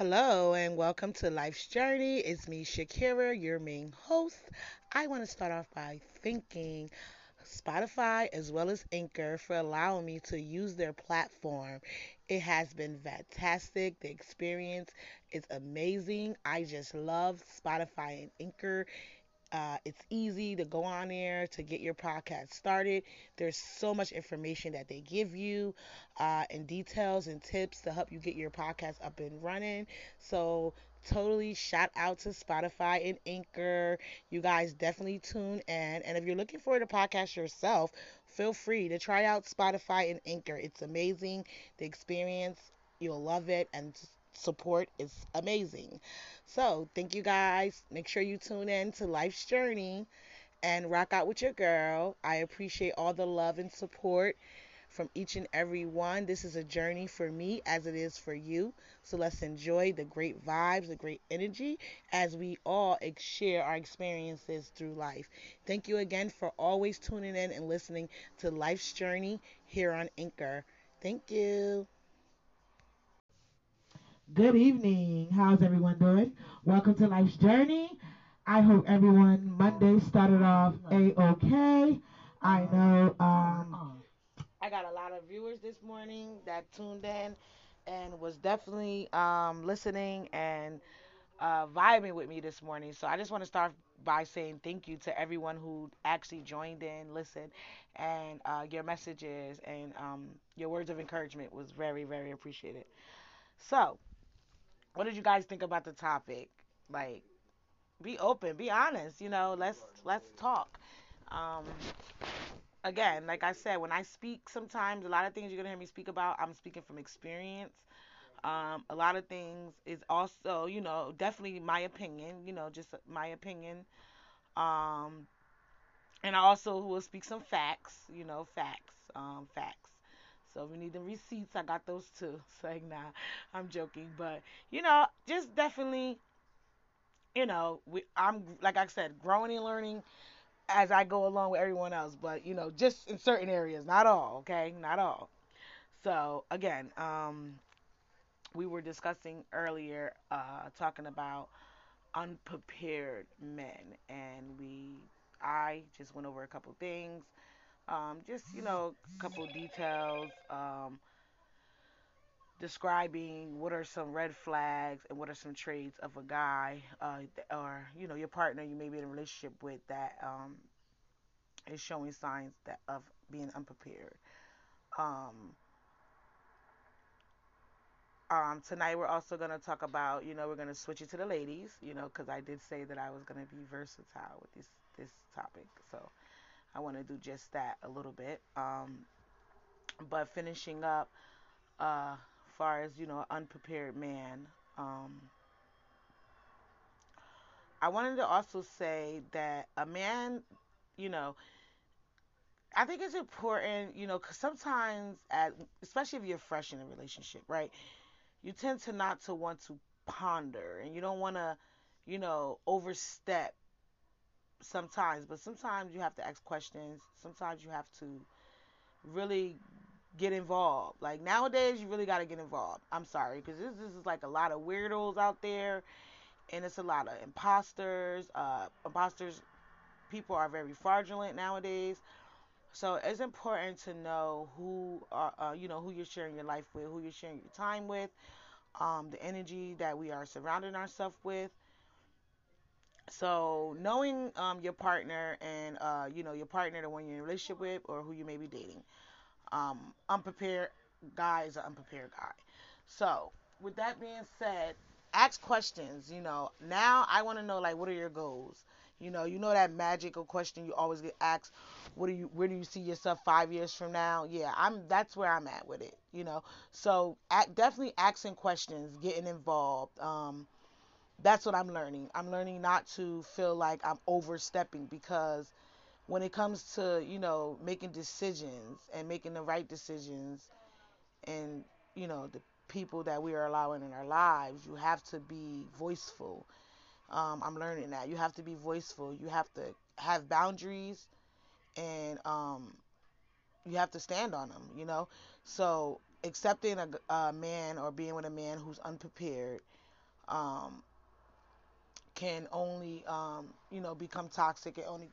Hello and welcome to Life's Journey. It's me, Shakira, your main host. I want to start off by thanking Spotify as well as Anchor for allowing me to use their platform. It has been fantastic. The experience is amazing. I just love Spotify and Anchor. It's easy to go on there to get your podcast started. There's so much information that they give you and details and tips to help you get your podcast up and running. So totally shout out to Spotify and Anchor. You guys definitely tune in. And if you're looking for a podcast yourself, feel free to try out Spotify and Anchor. It's amazing. The experience, you'll love it. And support is amazing. So thank you guys. Make sure you tune in to Life's Journey and rock out with your girl. I appreciate all the love and support from each and every one. This is a journey for me as it is for you. So let's enjoy the great vibes, the great energy as we all share our experiences through life. Thank you again for always tuning in and listening to Life's Journey here on Anchor. Thank you. Good evening. How's everyone doing? Welcome to Life's Journey. I hope everyone Monday started off A-OK. I know I got a lot of viewers this morning that tuned in and was definitely listening and vibing with me this morning. So I just want to start by saying thank you to everyone who actually joined in, listened, and your messages and your words of encouragement was very, very appreciated. So, what did you guys think about the topic? Like, be open, be honest, you know, let's talk. Again, like I said, when I speak sometimes, a lot of things you're going to hear me speak about, I'm speaking from experience. A lot of things is also, you know, definitely my opinion, you know, just my opinion. And I also will speak some facts, you know, facts. So if you need the receipts, I got those too. It's like, nah, I'm joking. But, you know, just definitely, you know, I'm, like I said, growing and learning as I go along with everyone else. But, you know, just in certain areas. Not all, okay? Not all. So, again, we were discussing earlier, talking about unprepared men. And I just went over a couple things. Just, you know, a couple details, describing what are some red flags and what are some traits of a guy, or, you know, your partner you may be in a relationship with that, is showing signs of being unprepared. Tonight we're also going to talk about, you know, we're going to switch it to the ladies, you know, cause I did say that I was going to be versatile with this topic. So I want to do just that a little bit, but finishing up far as, you know, unprepared man, I wanted to also say that a man, you know, I think it's important, you know, because sometimes, especially if you're fresh in a relationship, right, you tend to not to want to ponder, and you don't want to, you know, overstep sometimes, but sometimes you have to ask questions. Sometimes you have to really get involved. Like nowadays, you really got to get involved. I'm sorry, because this is like a lot of weirdos out there, and it's a lot of imposters. People are very fraudulent nowadays, so it's important to know who you're sharing your life with, who you're sharing your time with, the energy that we are surrounding ourselves with. So knowing your partner and, you know, your partner, the one you're in a relationship with or who you may be dating. Unprepared guy is an unprepared guy. So with that being said, ask questions. You know, now I want to know, like, what are your goals? You know that magical question you always get asked, where do you see yourself 5 years from now? Yeah, that's where I'm at with it, you know. So definitely asking questions, getting involved, that's what I'm learning. I'm learning not to feel like I'm overstepping, because when it comes to, you know, making decisions and making the right decisions and, you know, the people that we are allowing in our lives, you have to be voiceful. I'm learning that. You have to be voiceful. You have to have boundaries and you have to stand on them, you know. So accepting a man or being with a man who's unprepared can only, become toxic, and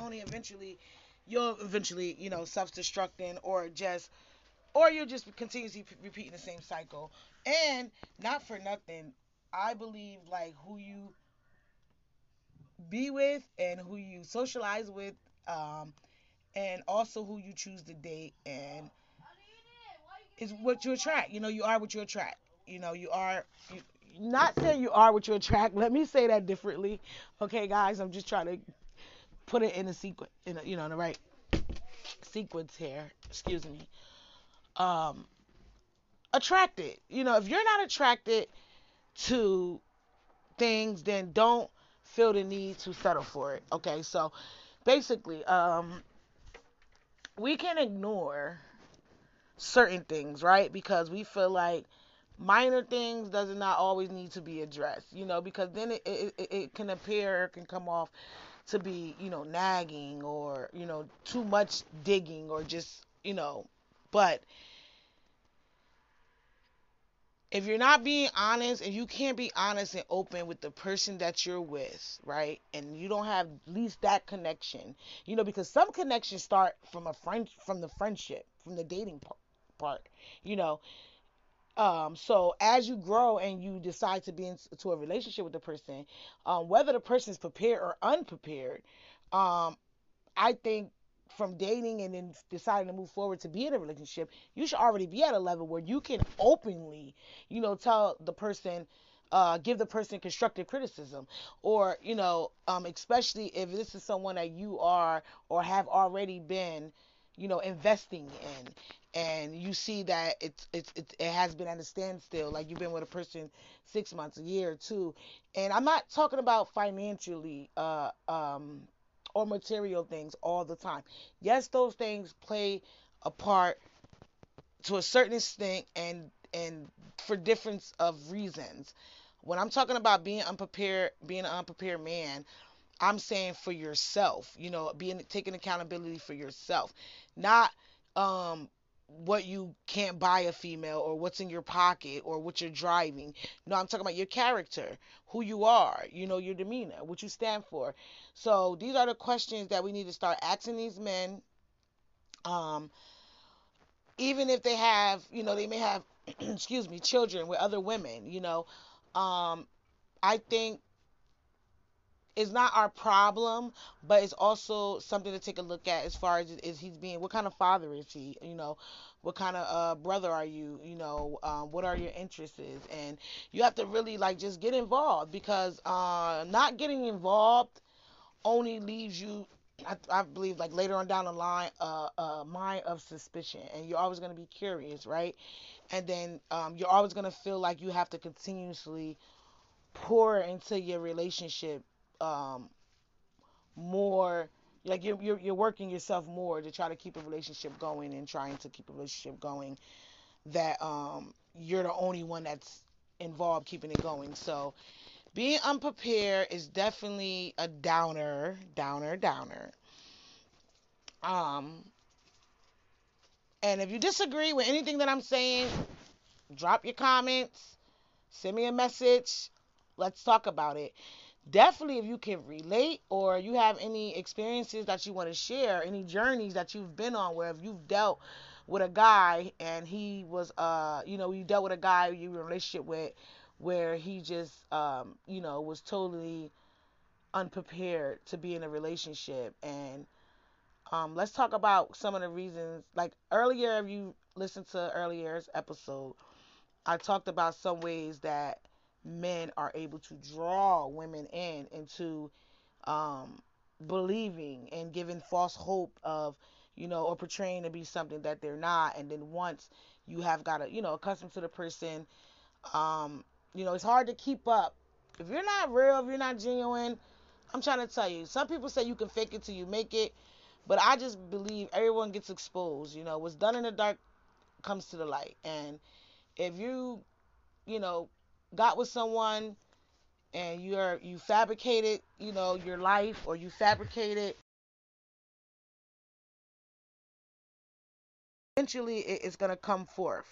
only eventually, you'll eventually, self-destructing, or you'll just continuously repeating the same cycle. And not for nothing, I believe, like, who you be with and who you socialize with, and also who you choose to date, and is what you attract. You are what you attract. Not saying you are what you attract. Let me say that differently. Okay, guys, I'm just trying to put it in a sequence, in the right sequence here. Excuse me. Attracted. If you're not attracted to things, then don't feel the need to settle for it. Okay, so basically, we can ignore certain things, right? Because we feel like minor things does not always need to be addressed, because then it can appear, can come off to be, nagging or, too much digging or just, but if you're not being honest and you can't be honest and open with the person that you're with, right? And you don't have at least that connection, because some connections start from the friendship, from the dating part, so as you grow and you decide to be into a relationship with the person, whether the person's prepared or unprepared, I think from dating and then deciding to move forward to be in a relationship, you should already be at a level where you can openly, tell the person, give the person constructive criticism, or, especially if this is someone that you are or have already been, investing in, and you see that it has been at a standstill, like you've been with a person 6 months, a year or two. And I'm not talking about financially or material things all the time. Yes, those things play a part to a certain extent and for difference of reasons. When I'm talking about being an unprepared man, I'm saying for yourself, taking accountability for yourself, not what you can't buy a female or what's in your pocket or what you're driving. No, I'm talking about your character, who you are, your demeanor, what you stand for. So these are the questions that we need to start asking these men. Even if they have, they may have, excuse me, children with other women, I think it's not our problem, but it's also something to take a look at as far as is he's being, what kind of father is he, what kind of brother are you, what are your interests, and you have to really just get involved, because not getting involved only leaves you, I believe, later on down the line, a mind of suspicion, and you're always going to be curious, right? And then you're always going to feel like you have to continuously pour into your relationship, more like you're working yourself more to try to keep a relationship going, and trying to keep a relationship going that you're the only one that's involved keeping it going. So being unprepared is definitely a downer. And if you disagree with anything that I'm saying, drop your comments, send me a message, let's talk about it. Definitely, if you can relate or you have any experiences that you want to share, any journeys that you've been on where if you've dealt with a guy and he was, you dealt with a guy you were in a relationship with where he just, was totally unprepared to be in a relationship. And let's talk about some of the reasons. Like earlier, if you listened to earlier's episode, I talked about some ways that men are able to draw women into believing and giving false hope of, or portraying to be something that they're not. And then once you have got accustomed to the person, it's hard to keep up. If you're not real, if you're not genuine, I'm trying to tell you, some people say you can fake it till you make it, but I just believe everyone gets exposed. What's done in the dark comes to the light. And if you, got with someone and you fabricated, your life, or you fabricated, eventually it's going to come forward.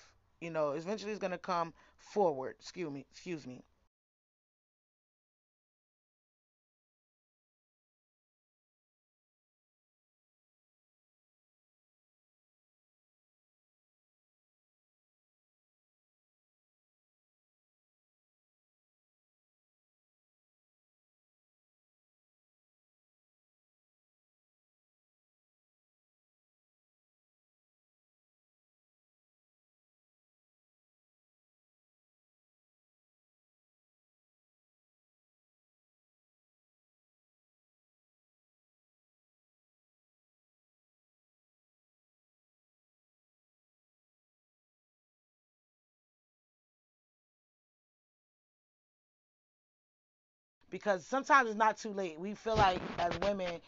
because sometimes it's not too late. We feel like as women,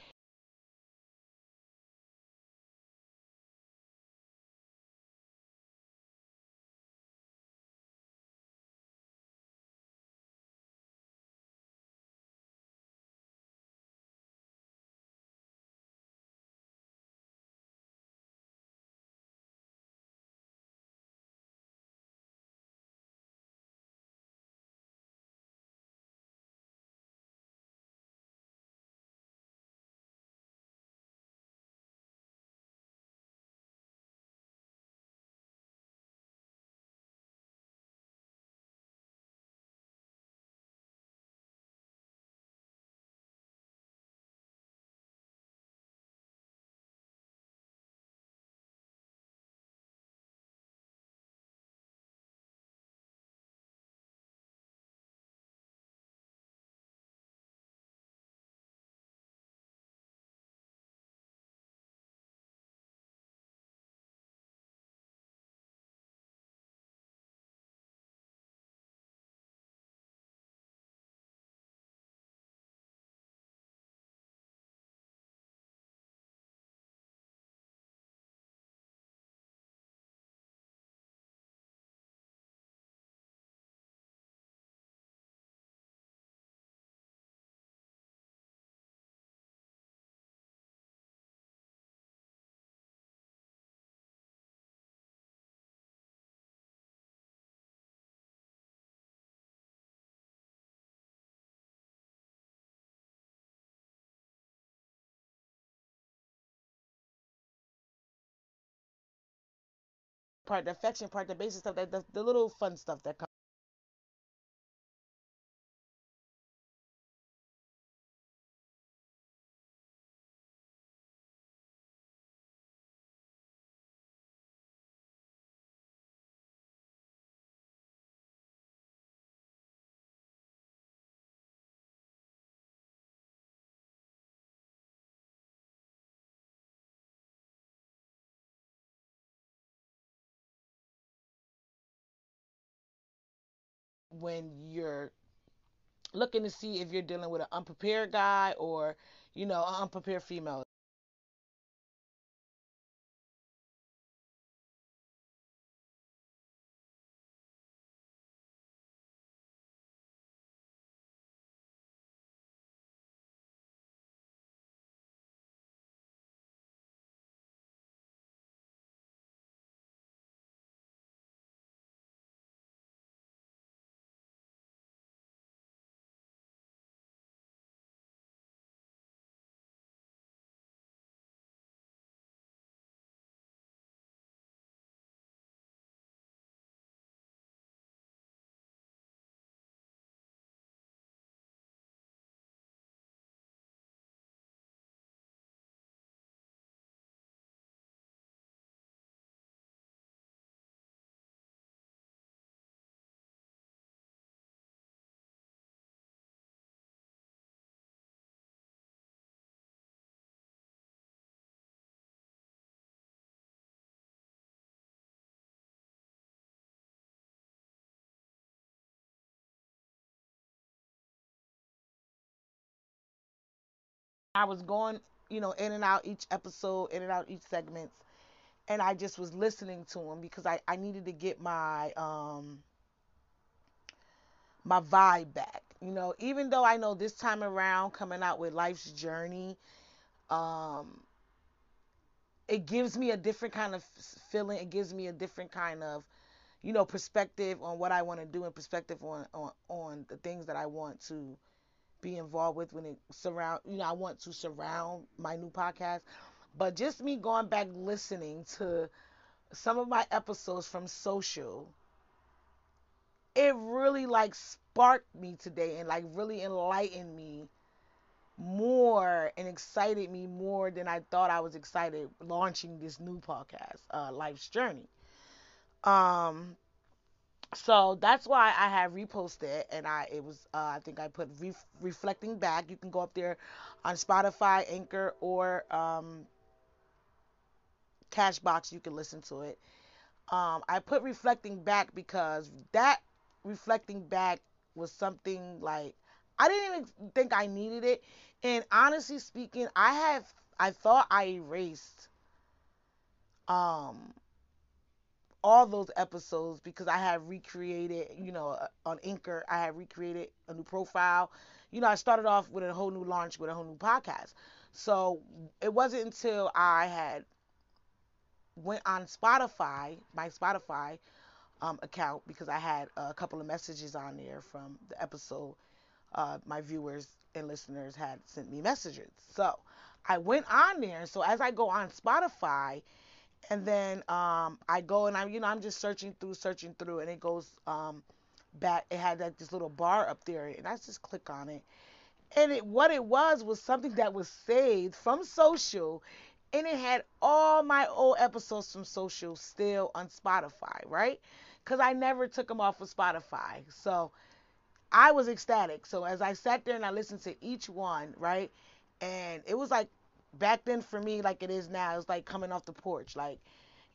part, the affection part, the basic stuff, the little fun stuff that comes. When you're looking to see if you're dealing with an unprepared guy or, an unprepared female. I was going, in and out each episode, in and out each segments, and I just was listening to him because I needed to get my my vibe back. Even though I know this time around coming out with Life's Journey, it gives me a different kind of feeling. It gives me a different kind of, perspective on what I want to do and perspective on the things that I want to be involved with when it surround, I want to surround my new podcast. But just me going back listening to some of my episodes from social, it really sparked me today and really enlightened me more and excited me more than I thought I was excited launching this new podcast, Life's Journey. So that's why I have reposted, and I think I put reflecting back. You can go up there on Spotify, Anchor, or Cashbox. You can listen to it. I put reflecting back because that reflecting back was something I didn't even think I needed it. And honestly speaking, I thought I erased all those episodes because I had recreated, on Anchor, I had recreated a new profile. I started off with a whole new launch with a whole new podcast. So it wasn't until I had went on Spotify, my Spotify account, because I had a couple of messages on there from the episode. My viewers and listeners had sent me messages. So I went on there. So as I go on Spotify, and then I go and I'm just searching through, and it goes back. It had like this little bar up there, and I just click on it. And what it was something that was saved from social, and it had all my old episodes from social still on Spotify, right? Because I never took them off of Spotify. So I was ecstatic. So as I sat there and I listened to each one, right? And it was like, back then for me, like it is now, it's like coming off the porch, like,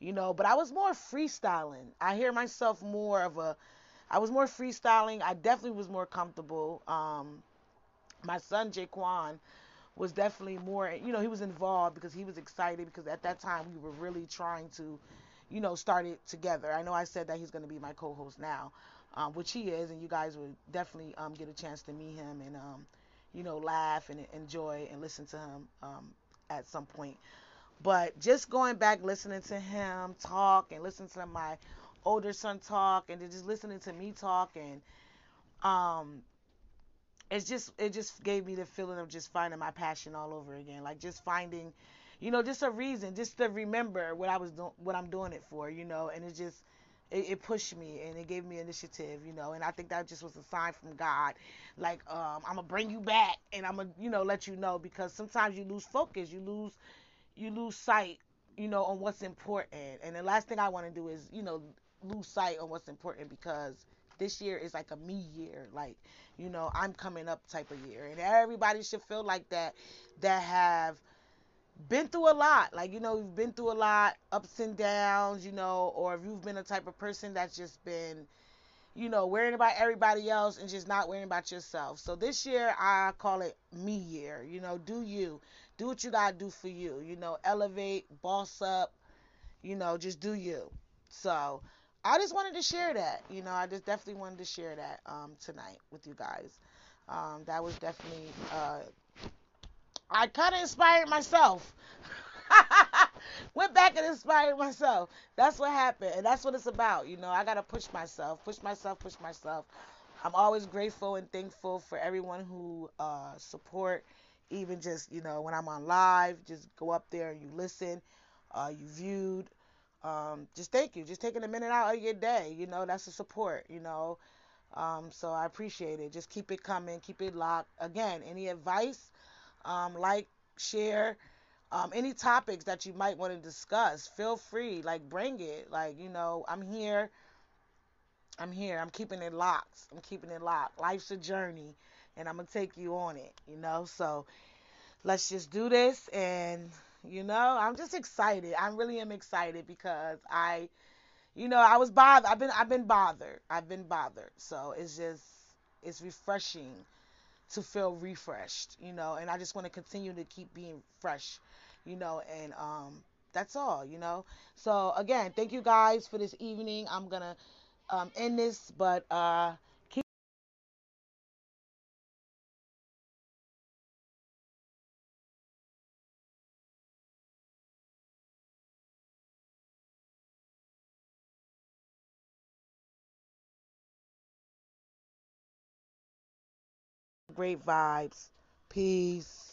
but I was more freestyling. I was more freestyling. I definitely was more comfortable. My son, Jaquan, was definitely more, he was involved because he was excited because at that time we were really trying to, start it together. I know I said that he's going to be my co-host now. Which he is, and you guys would definitely get a chance to meet him and, laugh and enjoy and listen to him at some point. But just going back, listening to him talk and listening to my older son talk and just listening to me talk, and it just gave me the feeling of just finding my passion all over again, like just finding, just a reason, just to remember what I'm doing it for, and it just. It pushed me and it gave me initiative, and I think that just was a sign from God. Like, I'm going to bring you back and I'm going to, let you know, because sometimes you lose focus, you lose sight, on what's important. And the last thing I want to do is, lose sight on what's important, because this year is like a me year, like, I'm coming up type of year. And everybody should feel like that have been through a lot, like, you've been through a lot, ups and downs, or if you've been a type of person that's just been, worrying about everybody else and just not worrying about yourself. So this year, I call it me year, do you, do what you gotta do for you, elevate, boss up, just do you. So I just wanted to share that, I just definitely wanted to share that, tonight with you guys. That was definitely, I kind of inspired myself. Went back and inspired myself. That's what happened, and that's what it's about. I gotta push myself. I'm always grateful and thankful for everyone who support. Even just when I'm on live, just go up there and you listen, you viewed. Just thank you. Just taking a minute out of your day. That's the support. So I appreciate it. Just keep it coming. Keep it locked. Again, any advice? Share, any topics that you might want to discuss, feel free, bring it, I'm here, I'm keeping it locked, life's a journey, and I'm going to take you on it, so let's just do this, and, I'm just excited, I really am excited, because I was bothered, I've been bothered, so it's refreshing to feel refreshed, and I just want to continue to keep being fresh, and that's all, So again, thank you guys for this evening. I'm gonna end this, but keep. Great vibes. Peace.